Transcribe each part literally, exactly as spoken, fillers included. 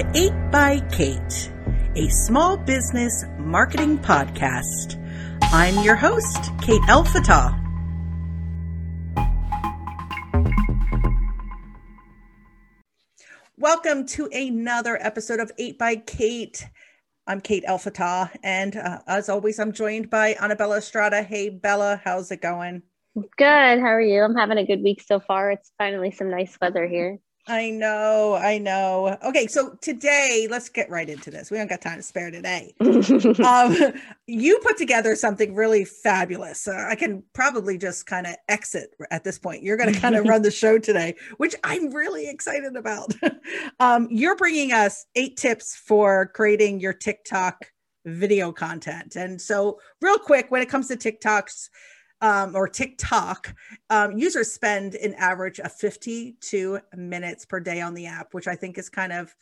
to Eight by Kate, a small business marketing podcast. I'm your host, Kate Alfata. Welcome to another episode of Eight by Kate. I'm Kate Alfata, and uh, as always, I'm joined by Annabella Estrada. Hey, Bella, how's it going? Good. How are you? I'm having a good week so far. It's finally some nice weather here. I know. I know. Okay. So today, let's get right into this. We don't got time to spare today. um, you put together something really fabulous. Uh, I can probably just kind of exit at this point. You're going to kind of run the show today, which I'm really excited about. um, you're bringing us eight tips for creating your TikTok video content. And so real quick, when it comes to TikToks, Um, or TikTok, um, users spend an average of fifty-two minutes per day on the app, which I think is kind of,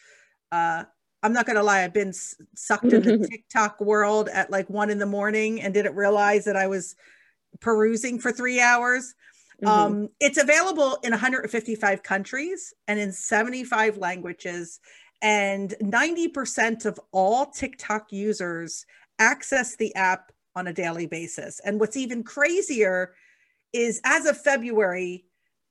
uh, I'm not going to lie, I've been s- sucked into the TikTok world at like one in the morning and didn't realize that I was perusing for three hours. Mm-hmm. Um, it's available in one hundred fifty-five countries and in seventy-five languages, and ninety percent of all TikTok users access the app on a daily basis. And what's even crazier is, as of February,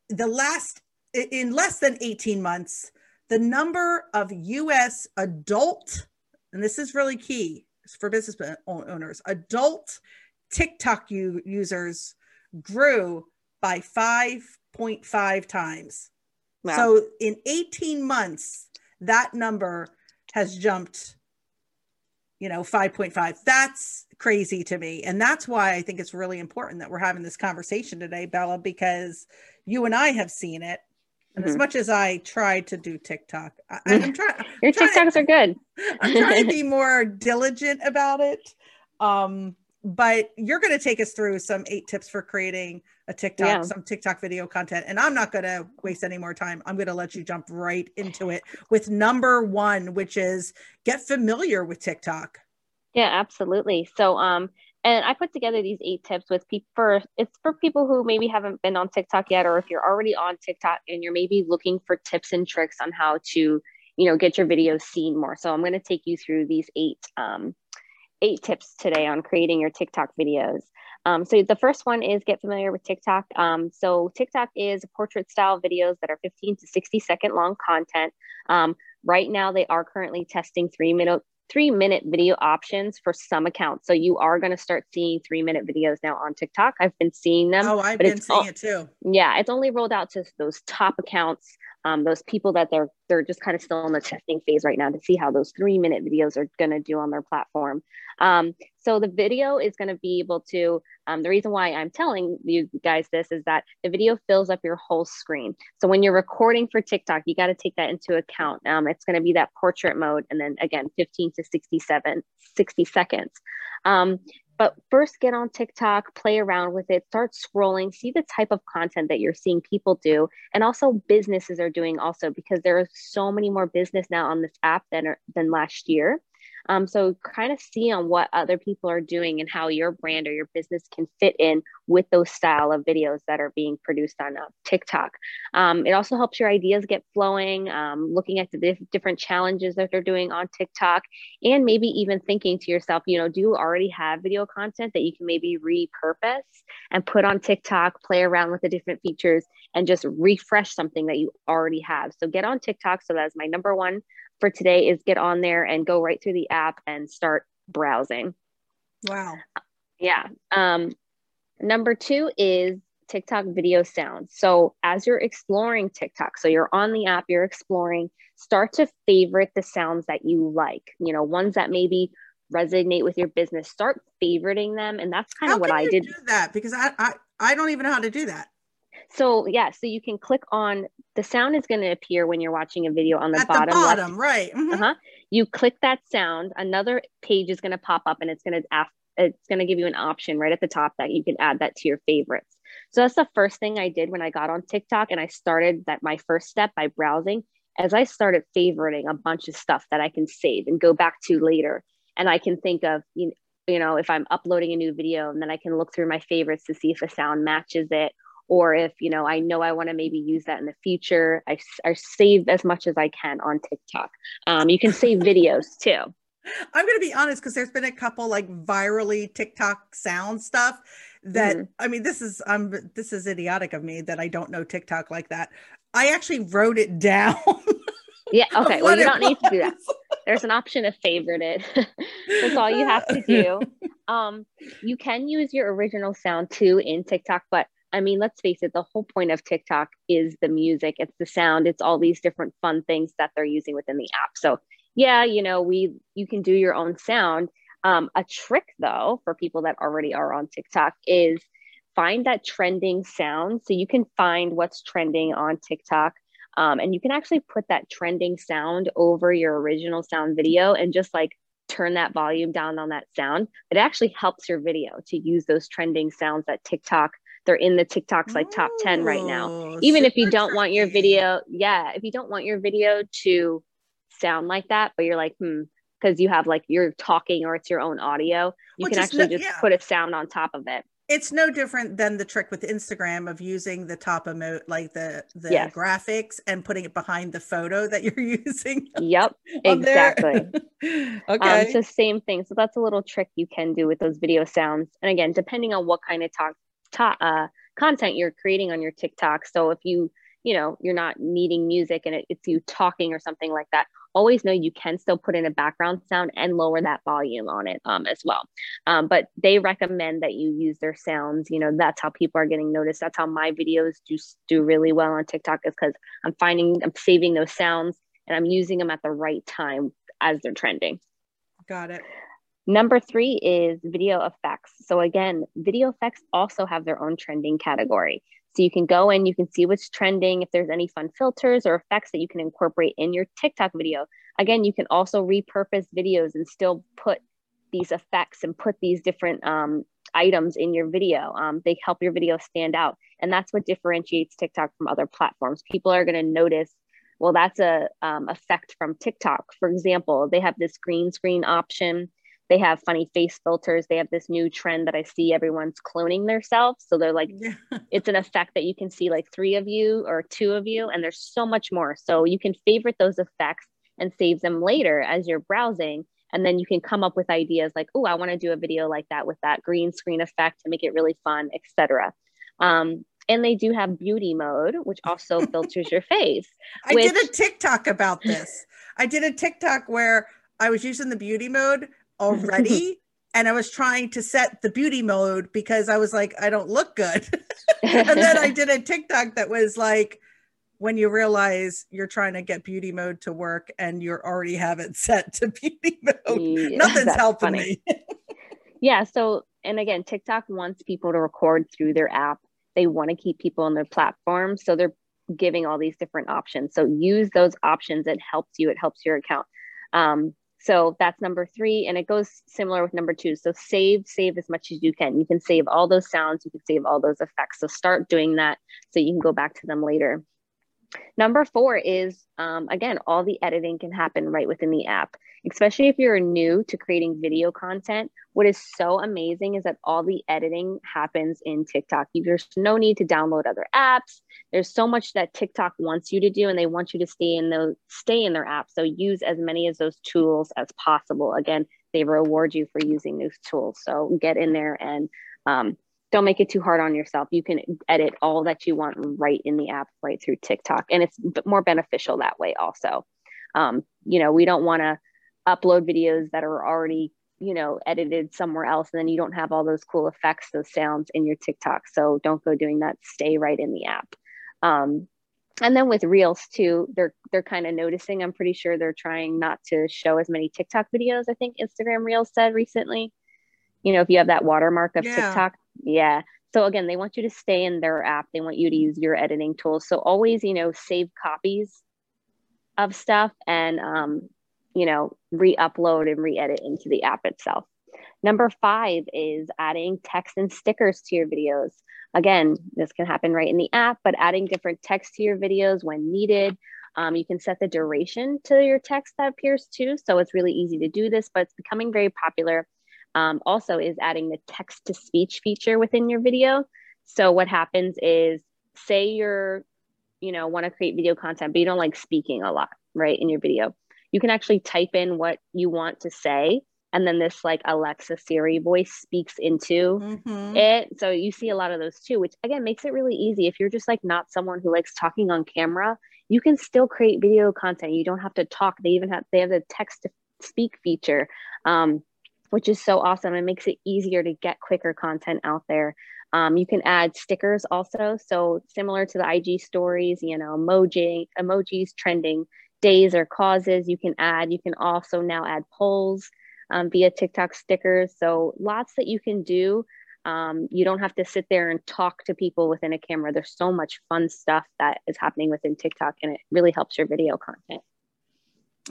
the last, in less than eighteen months, the number of U S adult, and this is really key for business owners, adult TikTok u- users grew by five point five times. Wow. So in eighteen months, that number has jumped, you know, five point five. That's crazy to me. And that's why I think it's really important that we're having this conversation today, Bella, because you and I have seen it. And mm-hmm. as much as I try to do TikTok, I, I'm trying. Your I'm TikToks trying, are good. I'm trying to be more diligent about it. Um, but you're going to take us through some eight tips for creating a TikTok, yeah. some TikTok video content. And I'm not going to waste any more time. I'm going to let you jump right into it with number one, which is get familiar with TikTok. Yeah, absolutely. So, um, and I put together these eight tips with people for, it's for people who maybe haven't been on TikTok yet, or if you're already on TikTok and you're maybe looking for tips and tricks on how to, you know, get your videos seen more. So I'm going to take you through these eight, um, eight tips today on creating your TikTok videos. Um, so the first one is get familiar with TikTok. Um, so TikTok is portrait style videos that are fifteen to sixty second long content. Um, right now they are currently testing three minute, three minute video options for some accounts. So you are going to start seeing three minute videos now on TikTok. I've been seeing them. Oh, I've been seeing all, it too. Yeah. It's only rolled out to those top accounts. Um, those people that they're, they're just kind of still in the testing phase right now to see how those three minute videos are going to do on their platform. Um, so the video is going to be able to, um, the reason why I'm telling you guys this is that the video fills up your whole screen. So when you're recording for TikTok, you got to take that into account. Um, it's going to be that portrait mode. And then again, fifteen to sixty seconds. Um, But first, get on TikTok, play around with it, start scrolling, see the type of content that you're seeing people do. And also businesses are doing also, because there are so many more business now on this app than, than last year. Um, so kind of see on what other people are doing and how your brand or your business can fit in with those style of videos that are being produced on uh, TikTok. Um, it also helps your ideas get flowing, um, looking at the diff- different challenges that they're doing on TikTok, and maybe even thinking to yourself, you know, do you already have video content that you can maybe repurpose and put on TikTok, play around with the different features, and just refresh something that you already have. So get on TikTok. So that's my number one for today, is get on there and go right through the app and start browsing. Wow. Yeah. Um, number two is TikTok video sounds. So as you're exploring TikTok, so you're on the app, you're exploring, start to favorite the sounds that you like, you know, ones that maybe resonate with your business, start favoriting them. And that's kind of what I did. How can you do that? Because I, I, I don't even know how to do that. So yeah, so you can click on, the sound is going to appear when you're watching a video on the At bottom. The bottom, left. Right. Mm-hmm. Uh-huh. You click that sound, another page is going to pop up, and it's going to af- it's going to give you an option right at the top that you can add that to your favorites. So that's the first thing I did when I got on TikTok, and I started that my first step by browsing, as I started favoriting a bunch of stuff that I can save and go back to later, and I can think of, you know, if I'm uploading a new video, and then I can look through my favorites to see if a sound matches it. or if, you know, I know I want to maybe use that in the future, I, I save as much as I can on TikTok. Um, you can save videos too. I'm going to be honest, because there's been a couple like virally TikTok sound stuff that, mm-hmm. I mean, this is, um, this is idiotic of me that I don't know TikTok like that. I actually wrote it down. Yeah. Okay. Well, you don't was. need to do that. There's an option to favorite it. That's all you have to do. Um, you can use your original sound too in TikTok, but I mean, let's face it, the whole point of TikTok is the music. It's the sound. It's all these different fun things that they're using within the app. So yeah, you know, we, you can do your own sound. Um, a trick though, for people that already are on TikTok, is find that trending sound. So you can find what's trending on TikTok. Um, and you can actually put that trending sound over your original sound video and just like turn that volume down on that sound. It actually helps your video to use those trending sounds that TikTok, they're in the TikTok's like top ten right now. Even if you don't want your video, yeah, if you don't want your video to sound like that, but you're like, hmm, because you have like, you're talking or it's your own audio, you Which can actually just yeah. put a sound on top of it. It's no different than the trick with Instagram of using the top emote, like the, the yes. graphics, and putting it behind the photo that you're using. Yep, exactly. Okay. Um, so same thing. So that's a little trick you can do with those video sounds. And again, depending on what kind of talk, ta- uh, content you're creating on your TikTok. So if you, you know, you're not needing music and it, it's you talking or something like that, always know you can still put in a background sound and lower that volume on it um, as well. Um, but they recommend that you use their sounds. You know, that's how people are getting noticed. That's how my videos do, do really well on TikTok, is because I'm finding, I'm saving those sounds and I'm using them at the right time as they're trending. Got it. Number three is video effects. So again, video effects also have their own trending category. So you can go in, you can see what's trending, if there's any fun filters or effects that you can incorporate in your TikTok video. Again, you can also repurpose videos and still put these effects and put these different um, items in your video. Um, they help your video stand out. And that's what differentiates TikTok from other platforms. People are going to notice, well, that's a um, effect from TikTok. For example, they have this green screen option. They have funny face filters. They have this new trend that I see, everyone's cloning themselves. So they're like, yeah. It's an effect that you can see like three of you or two of you, and there's so much more. So you can favorite those effects and save them later as you're browsing. And then you can come up with ideas like, oh, I want to do a video like that with that green screen effect to make it really fun, et cetera. Um, and they do have beauty mode, which also filters your face. I which... did a TikTok about this. I did a TikTok where I was using the beauty mode already, and I was trying to set the beauty mode because I was like, I don't look good. And then I did a TikTok that was like, when you realize you're trying to get beauty mode to work and you already have it set to beauty mode, yeah, nothing's helping funny. me. Yeah. So, and again, TikTok wants people to record through their app. They want to keep people on their platform. So they're giving all these different options. So use those options. It helps you. It helps your account. Um, So that's number three, and it goes similar with number two. So save, save as much as you can. You can save all those sounds. You can save all those effects. So start doing that so you can go back to them later. Number four is, um, again, all the editing can happen right within the app, especially if you're new to creating video content. What is so amazing is that all the editing happens in TikTok. There's no need to download other apps. There's so much that TikTok wants you to do, and they want you to stay in those, stay in their app. So use as many of those tools as possible. Again, they reward you for using those tools. So get in there and um, don't make it too hard on yourself. You can edit all that you want right in the app, right through TikTok. And it's more beneficial that way also. Um, you know, we don't want to upload videos that are already, you know, edited somewhere else, and then you don't have all those cool effects, those sounds in your TikTok. So don't go doing that. Stay right in the app. Um, and then with Reels too, they're, they're kind of noticing, I'm pretty sure they're trying not to show as many TikTok videos. I think Instagram Reels said recently, you know, if you have that watermark of yeah. TikTok. Yeah. So again, they want you to stay in their app. They want you to use your editing tools. So always, you know, save copies of stuff and, um, you know, re-upload and re-edit into the app itself. Number five is adding text and stickers to your videos. Again, this can happen right in the app, but adding different text to your videos when needed. Um, you can set the duration to your text that appears too. So it's really easy to do this, but it's becoming very popular. Um, also is adding the text to speech feature within your video. So what happens is, say you're, you know, want to create video content, but you don't like speaking a lot, right, in your video. You can actually type in what you want to say, and then this like Alexa Siri voice speaks into mm-hmm. it. So you see a lot of those too, which again makes it really easy. If you're just like not someone who likes talking on camera, you can still create video content. You don't have to talk. They even have, they have the text to speak feature, um, which is so awesome. It makes it easier to get quicker content out there. Um, you can add stickers also. So similar to the I G stories, you know, emoji, emojis, trending days or causes you can add. You can also now add polls um, via TikTok stickers. So lots that you can do. Um, you don't have to sit there and talk to people within a camera. There's so much fun stuff that is happening within TikTok, and it really helps your video content.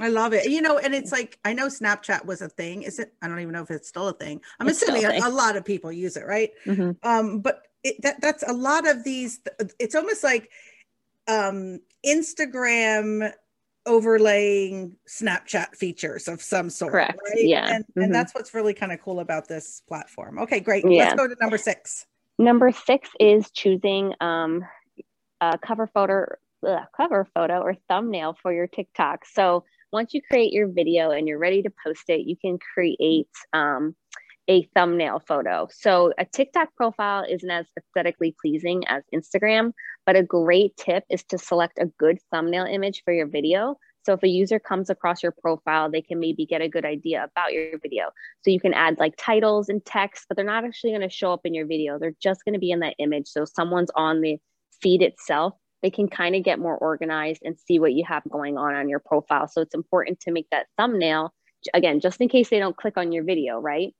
I love it. You know, and it's like, I know Snapchat was a thing. Is it? I don't even know if it's still a thing. I'm it's assuming a, a lot of people use it, right? Mm-hmm. Um, but it, that, that's a lot of these, it's almost like um, Instagram overlaying Snapchat features of some sort. Correct. Right? Yeah. And, mm-hmm. and that's what's really kind of cool about this platform. Okay, great. Yeah. Let's go to number six. Number six is choosing um, a cover photo, ugh, cover photo or thumbnail for your TikTok. So once you create your video and you're ready to post it, you can create um, a thumbnail photo. So a TikTok profile isn't as aesthetically pleasing as Instagram, but a great tip is to select a good thumbnail image for your video. So if a user comes across your profile, they can maybe get a good idea about your video. So you can add like titles and text, but they're not actually going to show up in your video. They're just going to be in that image. So if someone's on the feed itself, they can kind of get more organized and see what you have going on on your profile. So it's important to make that thumbnail, again, just in case they don't click on your video, right?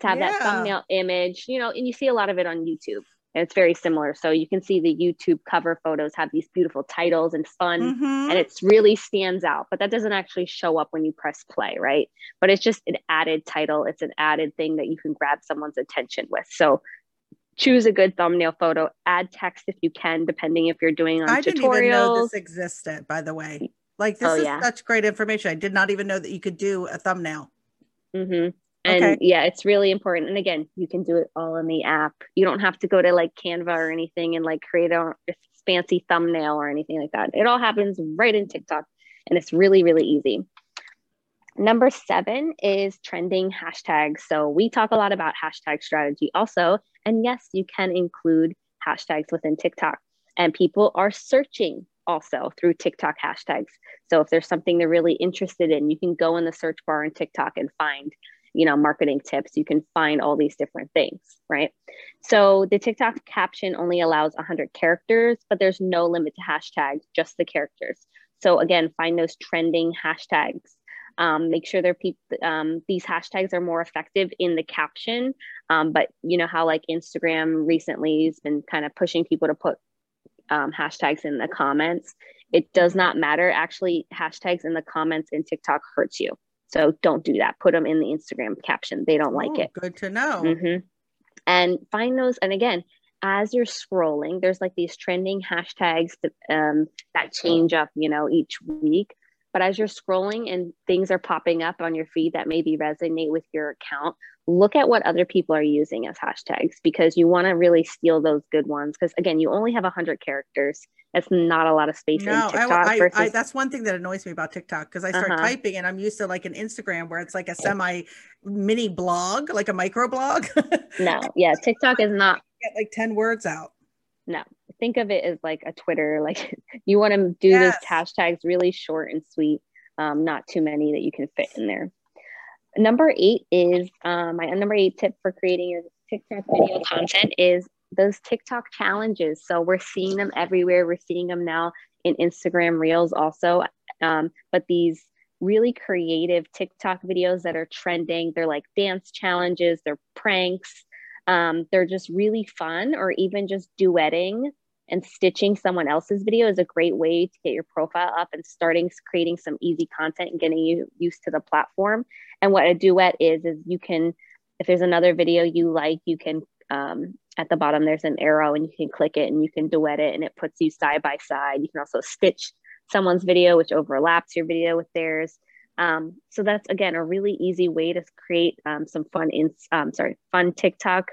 To have yeah. that thumbnail image, you know, and you see a lot of it on YouTube, and it's very similar. So you can see the YouTube cover photos have these beautiful titles and fun, mm-hmm. and it's really stands out, but that doesn't actually show up when you press play, right? But it's just an added title. It's an added thing that you can grab someone's attention with. So choose a good thumbnail photo, add text if you can, depending if you're doing on tutorials. I didn't tutorials. even know this existed, by the way. Like this oh, is yeah. such great information. I did not even know that you could do a thumbnail. Mm-hmm. And okay. yeah, it's really important. And again, you can do it all in the app. You don't have to go to like Canva or anything and like create a fancy thumbnail or anything like that. It all happens right in TikTok, and it's really, really easy. Number seven is trending hashtags. So we talk a lot about hashtag strategy also. And yes, you can include hashtags within TikTok, and people are searching also through TikTok hashtags. So if there's something they're really interested in, you can go in the search bar in TikTok and find, you know, marketing tips. You can find all these different things, right? So the TikTok caption only allows one hundred characters, but there's no limit to hashtags, just the characters. So again, find those trending hashtags. Um, make sure they're pe- um, these hashtags are more effective in the caption. Um, but you know how like Instagram recently has been kind of pushing people to put um, hashtags in the comments. It does not matter. Actually, hashtags in the comments in TikTok hurts you. So don't do that. Put them in the Instagram caption. They don't like oh, it. Good to know. Mm-hmm. And find those. And again, as you're scrolling, there's like these trending hashtags that, um, that change up, you know, each week. But as you're scrolling and things are popping up on your feed that maybe resonate with your account, look at what other people are using as hashtags, because you want to really steal those good ones. Because again, you only have one hundred characters. That's not a lot of space no, in TikTok. I, I, versus... I, that's one thing that annoys me about TikTok, because I start uh-huh. typing and I'm used to like an Instagram where it's like a semi mini blog, like a micro blog. no, yeah, TikTok is not. Get like ten words out. No, think of it as like a Twitter, like you want to do yes. those hashtags really short and sweet, um, not too many that you can fit in there. Number eight is, um, my number eight tip for creating your TikTok video content is those TikTok challenges. So we're seeing them everywhere. We're seeing them now in Instagram Reels also, um, but these really creative TikTok videos that are trending, they're like dance challenges, they're pranks. Um, they're just really fun, or even just duetting and stitching someone else's video is a great way to get your profile up and starting creating some easy content and getting you used to the platform. And what a duet is, is you can, if there's another video you like, you can, um, at the bottom, there's an arrow and you can click it and you can duet it and it puts you side by side. You can also stitch someone's video, which overlaps your video with theirs. Um, so that's, again, a really easy way to create um, some fun, in, um, sorry, fun TikTok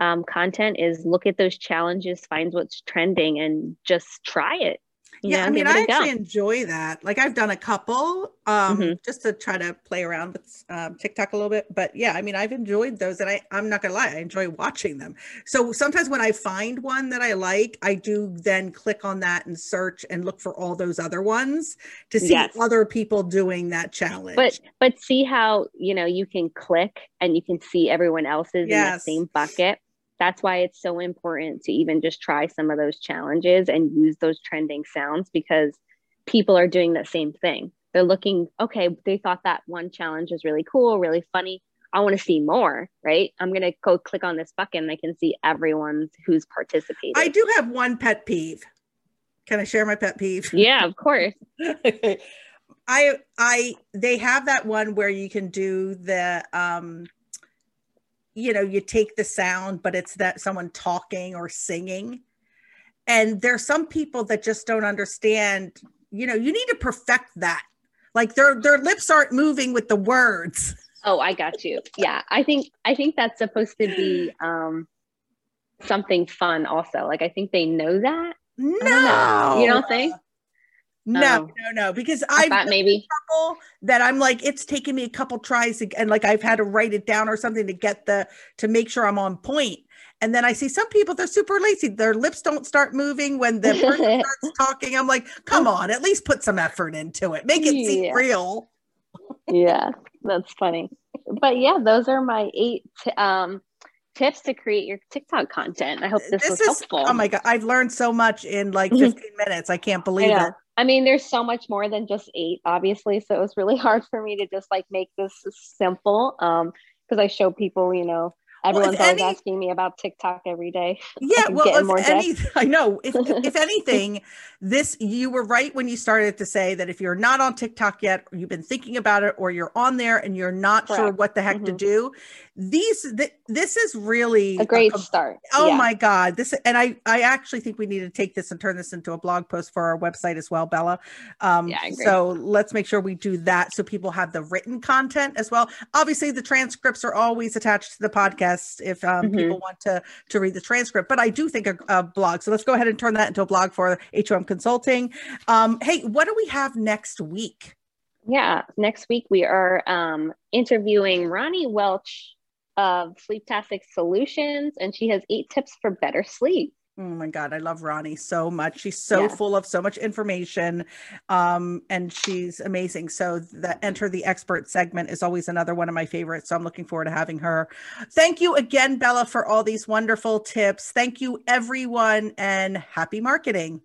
um, content is look at those challenges, find what's trending, and just try it. Yeah, yeah, I mean, I actually go. enjoy that. Like, I've done a couple um, mm-hmm. just to try to play around with um, TikTok a little bit. But yeah, I mean, I've enjoyed those, and I, I'm not gonna lie, I enjoy watching them. So sometimes when I find one that I like, I do then click on that and search and look for all those other ones to see yes. other people doing that challenge. But but see how, you know, you can click and you can see everyone else's yes. in that same bucket. That's why it's so important to even just try some of those challenges and use those trending sounds, because people are doing that same thing. They're looking, okay, they thought that one challenge was really cool, really funny. I want to see more, right? I'm going to go click on this bucket and I can see everyone who's participated. I do have one pet peeve. Can I share my pet peeve? Yeah, of course. Okay. I, I, they have that one where you can do the, um, you know, you take the sound, but it's that someone talking or singing. And there's some people that just don't understand, you know, you need to perfect that. Like their, their lips aren't moving with the words. Oh, I got you. Yeah. I think, I think that's supposed to be um, something fun also. Like, I think they know that. No, don't know. You don't think? No, um, no, no, because I've got maybe couple that I'm like, it's taken me a couple tries to, and like I've had to write it down or something to get the, to make sure I'm on point. And then I see some people, they're super lazy. Their lips don't start moving when the person starts talking. I'm like, come on, at least put some effort into it. Make it seem yeah. real. Yeah, that's funny. But yeah, those are my eight t- um, tips to create your TikTok content. I hope this, this was is, helpful. Oh my God, I've learned so much in like fifteen minutes. I can't believe I it. I mean, there's so much more than just eight, obviously. So it was really hard for me to just like make this simple um, because I show people, you know, everyone's well, always any, asking me about TikTok every day. Yeah, well, if more any, I know. If, if anything, this, you were right when you started to say that if you're not on TikTok yet, or you've been thinking about it, or you're on there and you're not Correct. sure what the heck mm-hmm. to do, these, th- this is really a great a, start. Oh yeah. my God. This, and I, I actually think we need to take this and turn this into a blog post for our website as well, Bella. Um, yeah, I agree. So let's make sure we do that. So people have the written content as well. Obviously the transcripts are always attached to the podcast if um, mm-hmm. people want to, to read the transcript, but I do think a, a blog. So let's go ahead and turn that into a blog for H O M Consulting. Um, hey, what do we have next week? Yeah. Next week we are um, interviewing Ronnie Welch of Sleep Tastic Solutions, and she has eight tips for better sleep. Oh my God, I love Ronnie so much. She's so yeah. full of so much information, um, and she's amazing. So the Enter the Expert segment is always another one of my favorites. So I'm looking forward to having her. Thank you again, Bella, for all these wonderful tips. Thank you, everyone, and happy marketing.